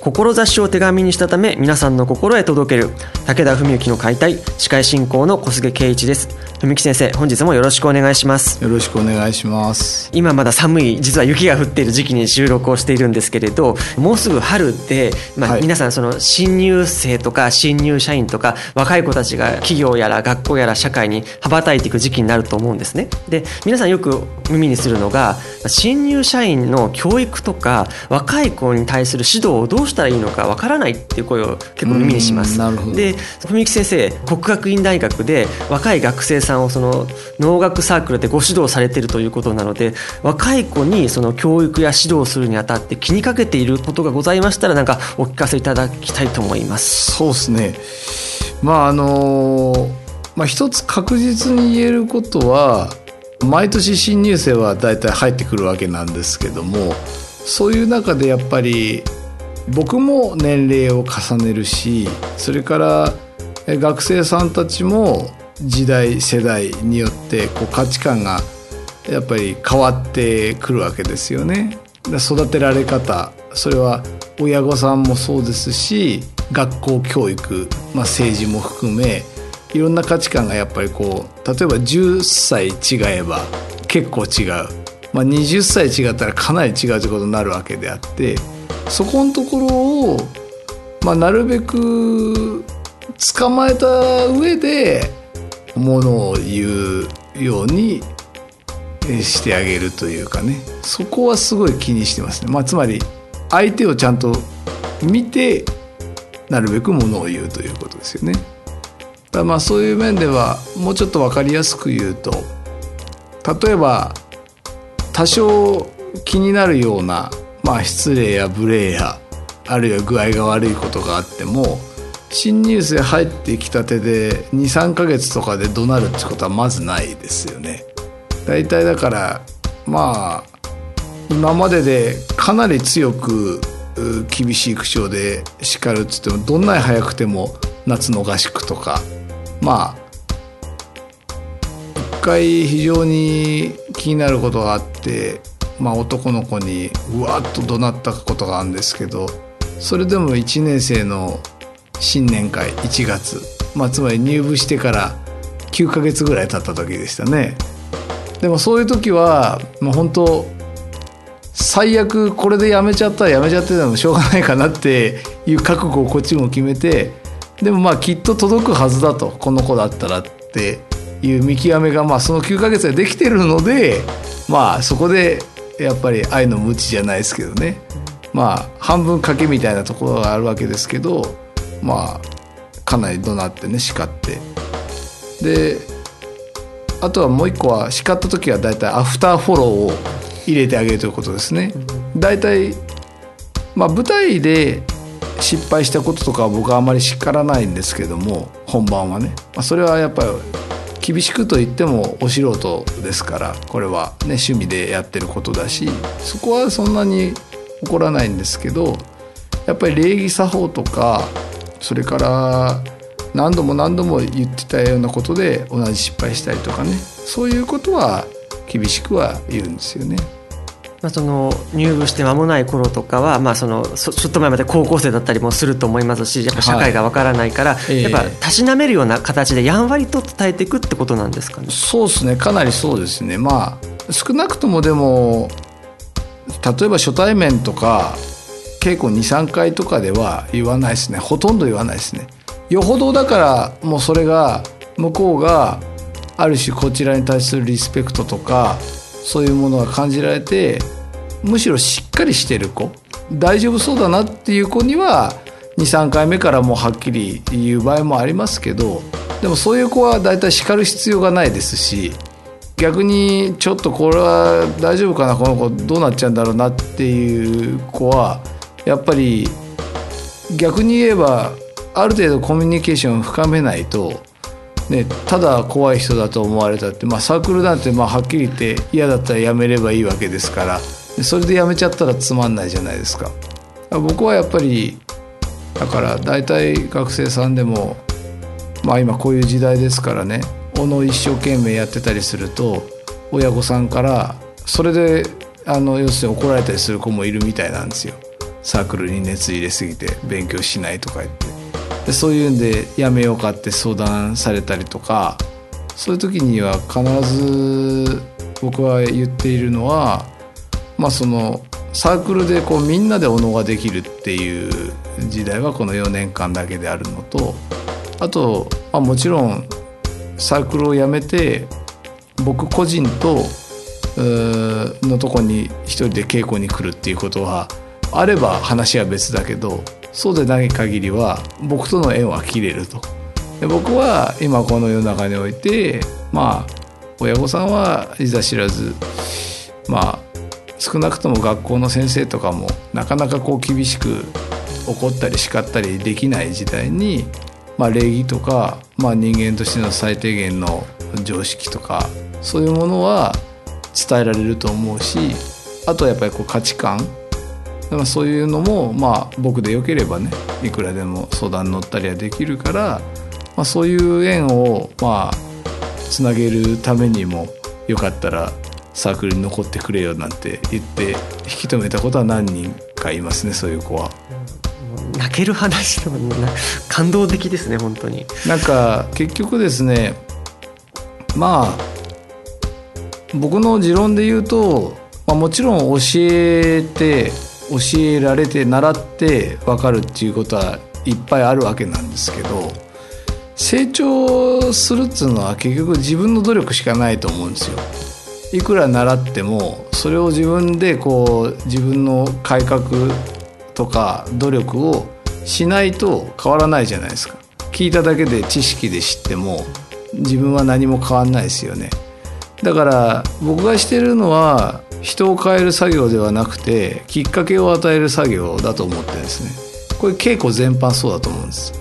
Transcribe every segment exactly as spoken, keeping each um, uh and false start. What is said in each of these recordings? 志を手紙にしたため皆さんの心へ届ける武田文幸の解体。司会進行の小菅圭一です。文幸先生、本日もよろしくお願いします。よろしくお願いします。今まだ寒い、実は雪が降っている時期に収録をしているんですけれど、もうすぐ春で、まあはい、皆さんその新入生とか新入社員とか若い子たちが企業やら学校やら社会に羽ばたいていく時期になると思うんですね。で、皆さんよく耳にするのが、新入社員の教育とか若い子に対する指導をどうしたらいいのかわからないっていう声を結構耳にします。なるほど。で、文幸先生、國學院大学で若い学生さんをその能楽サークルでご指導されているということなので、若い子にその教育や指導するにあたって気にかけていることがございましたら、なんかお聞かせいただきたいと思います。そうですね、まああのまあ、一つ確実に言えることは、毎年新入生はだいたい入ってくるわけなんですけども、そういう中でやっぱり僕も年齢を重ねるし、それから学生さんたちも時代世代によってこう価値観がやっぱり変わってくるわけですよね。育てられ方、それは親御さんもそうですし、学校教育、まあ、政治も含めいろんな価値観がやっぱりこう、例えばじゅっさい違えば結構違う、まあ、はたち違ったらかなり違うということになるわけであって、そこのところを、まあ、なるべく捕まえた上でものを言うようにしてあげるというかね、そこはすごい気にしてますね。まあ、つまり相手をちゃんと見てなるべくものを言うということですよね。だまあそういう面ではもうちょっと分かりやすく言うと、例えば多少気になるような、まあ、失礼や無礼やあるいは具合が悪いことがあっても、新入生入ってきたてで にさんかげつとかで怒鳴るってことはまずないですよね。大体だからまあ今まででかなり強く厳しい口調で叱るって言っても、どんなに早くても夏の合宿とか、まあ一回非常に気になることがあって、まあ、男の子にうわっと怒鳴ったことがあるんですけど、それでもいちねん生の新年会いちがつ、まあ、つまり入部してからきゅうかげつぐらい経った時でしたね。でもそういう時は、まあ、本当最悪これでやめちゃったらやめちゃってでもしょうがないかなっていう覚悟をこっちも決めて、でもまあきっと届くはずだと、この子だったらっていう見極めが、まあそのきゅうかげつでできてるので、まあそこでやっぱり愛の無知じゃないですけどね、まあ半分賭けみたいなところがあるわけですけど、まあ、かなり怒鳴ってね、叱って、であとはもう一個は、叱った時はだいたいアフターフォローを入れてあげるということですね。だいたい、まあ、舞台で失敗したこととかは僕はあまり叱らないんですけども、本番はね、まあ、それはやっぱり厳しくと言ってもお素人ですから、これは、ね、趣味でやってることだし、そこはそんなに怒らないんですけど、やっぱり礼儀作法とか、それから何度も何度も言ってたようなことで同じ失敗したりとかね、そういうことは厳しくは言うんですよね。まあ、その入部して間もない頃とかは、まあ、そのちょっと前まで高校生だったりもすると思いますし、やっぱ社会がわからないから、はい、えー、やっぱたしなめるような形でやんわりと伝えていくってことなんですかね。そうですね、かなりそうですね。まあ少なくともでも例えば初対面とか結構 にさんかいとかでは言わないですね。ほとんど言わないですね。よほどだからもうそれが向こうがある種こちらに対するリスペクトとかそういうものが感じられて、むしろしっかりしてる子、大丈夫そうだなっていう子には に,さん 回目からもうはっきり言う場合もありますけど、でもそういう子はだいたい叱る必要がないですし、逆にちょっとこれは大丈夫かな、この子どうなっちゃうんだろうなっていう子はやっぱり逆に言えばある程度コミュニケーションを深めないと、ね、ただ怖い人だと思われたって、まあ、サークルなんてまあはっきり言って嫌だったらやめればいいわけですから、それでやめちゃったらつまんないじゃないですか。僕はやっぱりだから大体学生さんでも、まあ、今こういう時代ですからね、おの一生懸命やってたりすると親御さんからそれであの要するに怒られたりする子もいるみたいなんですよ。サークルに熱入れすぎて勉強しないとか言って、でそういうんでやめようかって相談されたりとか、そういう時には必ず僕は言っているのは、まあ、そのサークルでこうみんなでおのができるっていう時代はこのよねんかんだけであるのと、あと、まあ、もちろんサークルを辞めて僕個人とのとこに一人で稽古に来るっていうことはあれば話は別だけど、そうでない限りは僕との縁は切れると。で僕は今この世の中において、まあ親御さんはいざ知らず、まあ少なくとも学校の先生とかもなかなかこう厳しく怒ったり叱ったりできない時代に、まあ、礼儀とか、まあ、人間としての最低限の常識とかそういうものは伝えられると思うし、あとはやっぱりこう価値観、そういうのも、まあ、僕でよければねいくらでも相談に乗ったりはできるから、まあ、そういう縁を、まあ、つなげるためにもよかったらサークルに残ってくれよなんて言って引き止めたことは何人かいますね、そういう子は。泣ける話でも感動的ですね、本当に。なんか結局ですね、まあ僕の持論で言うと、まあ、もちろん教えて教えられて習って分かるっていうことはいっぱいあるわけなんですけど、成長するっていうのは結局自分の努力しかないと思うんですよ。いくら習ってもそれを自分でこう自分の改革とか努力をしないと変わらないじゃないですか。聞いただけで知識で知っても自分は何も変わんないですよね。だから僕がしてるのは人を変える作業ではなくて、きっかけを与える作業だと思ってですね、これ稽古全般そうだと思うんです。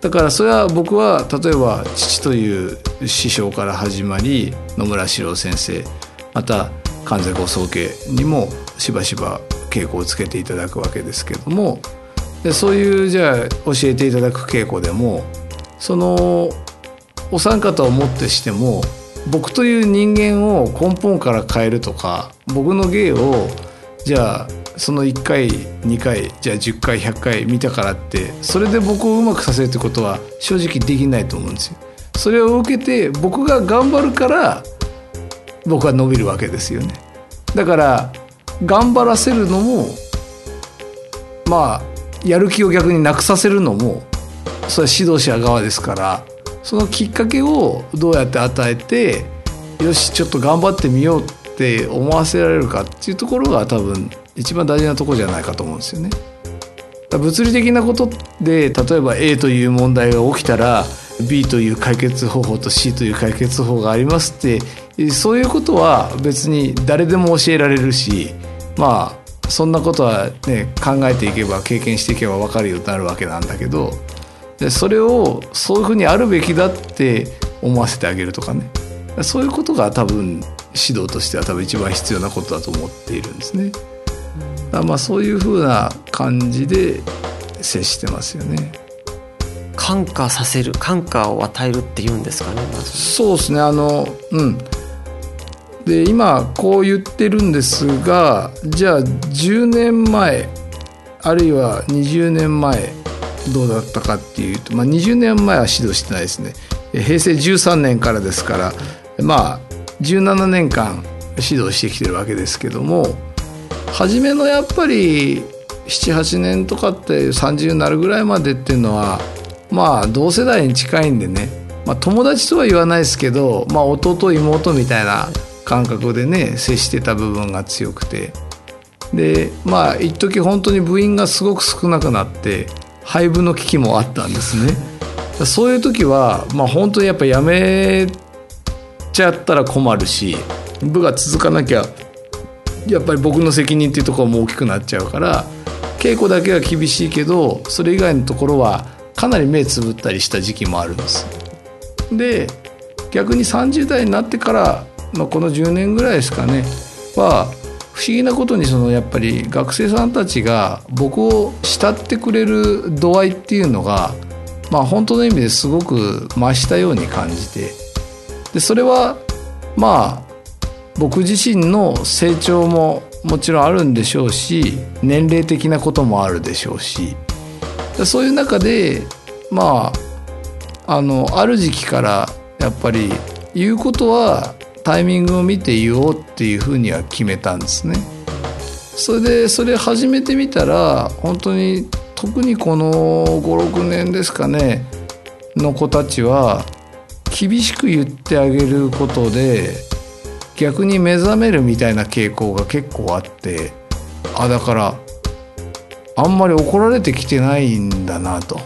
だからそれは僕は例えば父という師匠から始まり、野村四郎先生、また神崎お宗家にもしばしば稽古をつけていただくわけですけども、でそういうじゃあ教えていただく稽古でも、そのお三方をもってしても僕という人間を根本から変えるとか、僕の芸をじゃあそのいっかいにかいじゃあじゅっかいひゃっかい見たからってそれで僕をうまくさせるってことは正直できないと思うんですよ。それを受けて僕が頑張るから僕は伸びるわけですよね。だから頑張らせるのも、まあやる気を逆になくさせるのもそれは指導者側ですから、そのきっかけをどうやって与えて、よしちょっと頑張ってみようって思わせられるかっていうところが多分一番大事なところじゃないかと思うんですよね。物理的なことで例えば A という問題が起きたら B という解決方法と C という解決方法がありますって、そういうことは別に誰でも教えられるし、まあそんなことはね考えていけば経験していけば分かるようになるわけなんだけど、でそれをそういうふうにあるべきだって思わせてあげるとかね、そういうことが多分指導としては多分一番必要なことだと思っているんですね。まあそういうふうな感じで接してますよね。感化させる、感化を与えるっていうんですかね。ま、そうですね。あの、うん。で今こう言ってるんですが、じゃあじゅうねんまえあるいはにじゅうねんまえどうだったかっていうと、まあ、にじゅうねんまえは指導してないですね。平成じゅうさんねんからですから、まあじゅうななねんかん指導してきてるわけですけども、初めのやっぱり なな,はち 年とかってさんじゅうになるぐらいまでっていうのは、まあ同世代に近いんでね、まあ、友達とは言わないですけど、まあ、弟妹みたいな感覚でね接してた部分が強くて、でまあ一時本当に部員がすごく少なくなって廃部の危機もあったんですね。そういう時は、まあ、本当にやっぱやめちゃったら困るし、部が続かなきゃやっぱり僕の責任っていうところも大きくなっちゃうから、稽古だけは厳しいけどそれ以外のところはかなり目つぶったりした時期もあるんです。で逆にさんじゅう代になってからのこのじゅうねんぐらいですかねは、不思議なことにそのやっぱり学生さんたちが僕を慕ってくれる度合いっていうのが、まあ、本当の意味ですごく増したように感じて、でそれはまあ僕自身の成長ももちろんあるんでしょうし、年齢的なこともあるでしょうし、そういう中でまああのある時期からやっぱり言うことはタイミングを見て言おうっていうふうには決めたんですね。それでそれ始めてみたら本当に特にこの ごろくねんですかねの子たちは厳しく言ってあげることで逆に目覚めるみたいな傾向が結構あって、あだからあんまり怒られてきてないんだなと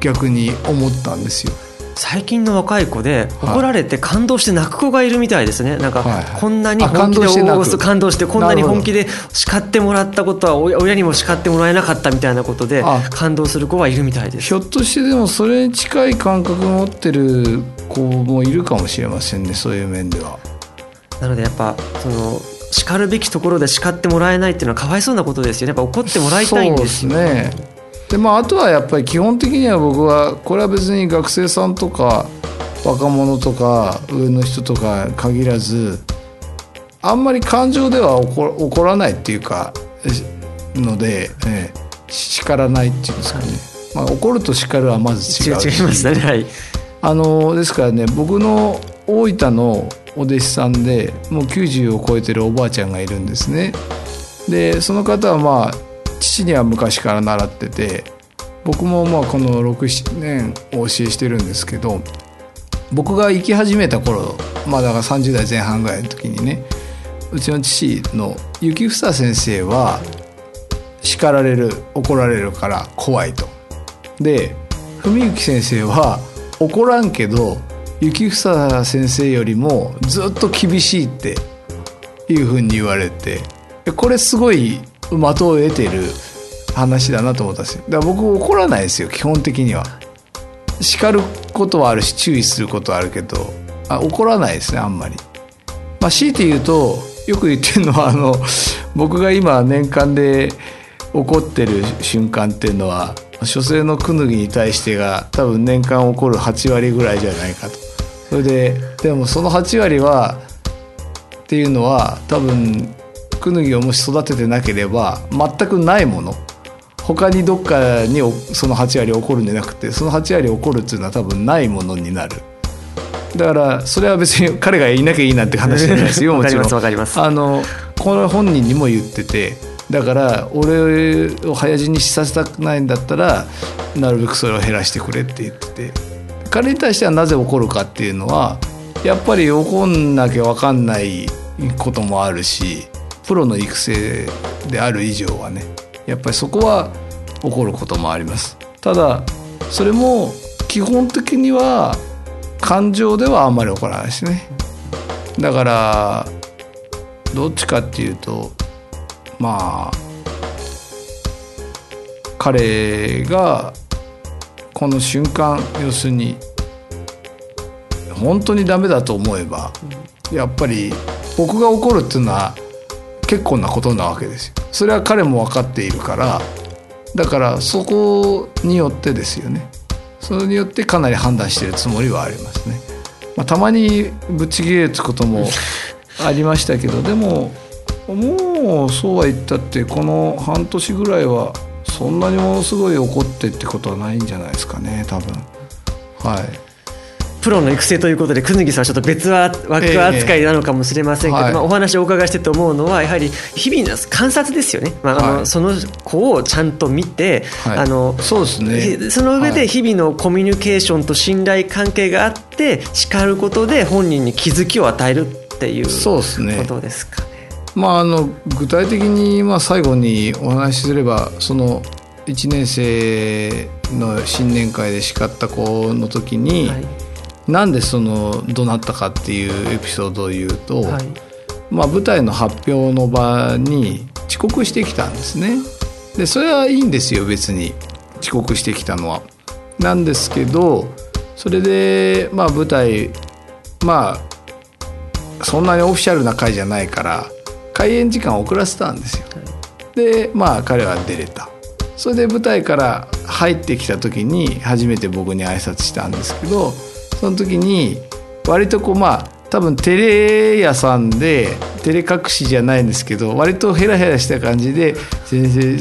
逆に思ったんですよ。最近の若い子で怒られて感動して泣く子がいるみたいですね、はい、なんかこんなに本気で応募する、感動してこんなに本気で叱ってもらったことは親にも叱ってもらえなかったみたいなことで感動する子はいるみたいです。ひょっとしてでもそれに近い感覚を持ってる子もいるかもしれませんね、そういう面では。なのでやっぱその叱るべきところで叱ってもらえないっていうのはかわいそうなことですよね。やっぱ怒ってもらいたいんですよね。そうですね。でまあ、あとはやっぱり基本的には僕はこれは別に学生さんとか若者とか上の人とか限らず、あんまり感情では怒、怒らないっていうかので、ね、叱らないっていうんですかね、はいまあ、怒ると叱るはまず違う違いますね、はい、あのですからね、僕の大分のお弟子さんでもうきゅうじゅうを超えてるおばあちゃんがいるんですね。でその方はまあ父には昔から習ってて、僕もまあこのろく、ななねんお教えしてるんですけど、僕が行き始めた頃、まあ、だからさんじゅう代前半ぐらいの時にね、うちの父の雪房先生は叱られる怒られるから怖いと。で文幸先生は怒らんけど雪房先生よりもずっと厳しいっていうふうに言われて、これすごい的を得てる話だなと思ったんですよ。だから僕怒らないですよ基本的には。叱ることはあるし注意することはあるけど、あ怒らないですねあんまり。まあ、強いて言うとよく言ってるのはあの僕が今年間で怒ってる瞬間っていうのは初生のクヌギに対してが多分年間起こるはちわりぐらいじゃないかと。それででもそのはちわりはっていうのは多分クヌギをもし育ててなければ全くないもの、他にどっかにそのはちわり起こるんじゃなくてそのはちわり起こるっていうのは多分ないものになる。だからそれは別に彼がいなきゃいいなんて話じゃないですよもちろん分かります分かります。あのこの本人にも言ってて、だから俺を早死にしさせたくないんだったらなるべくそれを減らしてくれって言ってて、彼に対してはなぜ怒るかっていうのはやっぱり怒んなきゃ分かんないこともあるし、プロの育成である以上はねやっぱりそこは起こることもあります。ただそれも基本的には感情ではあんまり起こらないですね。だからどっちかっていうとまあ彼がこの瞬間要するに本当にダメだと思えばやっぱり僕が怒るっていうのは結構なことなわけですよ。それは彼も分かっているから、だからそこによってですよね、それによってかなり判断しているつもりはありますね、まあ、たまにぶっちぎれることもありましたけどでももうそうは言ったってこの半年ぐらいはそんなにものすごい怒ってってことはないんじゃないですかね多分。はい、プロの育成ということで、くぬぎさんはちょっと別枠扱いなのかもしれませんけど、ええはいまあ、お話をお伺いしてと思うのはやはり日々の観察ですよね、まああのはい、その子をちゃんと見て、はい、あの そうですね、その上で日々のコミュニケーションと信頼関係があって、はい、叱ることで本人に気づきを与えるっていうことですかね。まあ、あの具体的にまあ最後にお話しすれば、そのいちねん生の新年会で叱った子の時に、はい、なんでそのどなったかっていうエピソードを言うと、はい、まあ、舞台の発表の場に遅刻してきたんですね。でそれはいいんですよ、別に遅刻してきたのは。なんですけど、それでまあ舞台、まあそんなにオフィシャルな会じゃないから開演時間を遅らせたんですよ。でまあ彼は出れた。それで舞台から入ってきた時に初めて僕に挨拶したんですけど、その時に割とこう、まあ多分テレ屋さんでテレ隠しじゃないんですけど、割とヘラヘラした感じで先生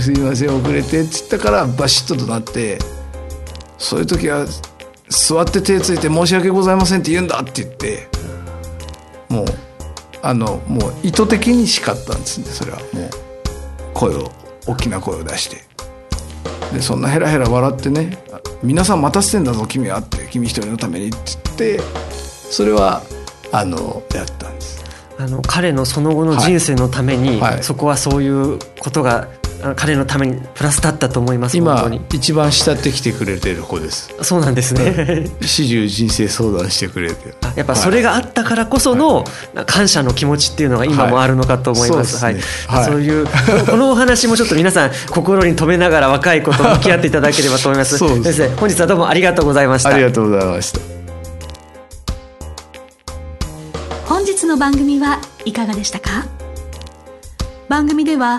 すいません遅れてって言ったから、バシッと怒鳴って、そういう時は座って手ついて申し訳ございませんって言うんだって言って、もうあのもう意図的に叱ったんですね。それはもう声を大きな声を出して、でそんなヘラヘラ笑ってね、皆さん待たせてんだぞ君はって、君一人のためにって言って、それはあのやったんです。あの彼のその後の人生のために、はいはい、そこはそういうことが彼のためにプラスだったと思います。今本当に一番慕ってきてくれてる子です。そうなんですね。始終人生相談してくれてあやっぱそれがあったからこその感謝の気持ちっていうのが今もあるのかと思います。はい、そうですね、はい、そういうこのお話もちょっと皆さん心に留めながら若い子と向き合っていただければと思います。そうですね、本日はどうもありがとうございました。ありがとうございました。本日の番組はいかがでしたか？番組では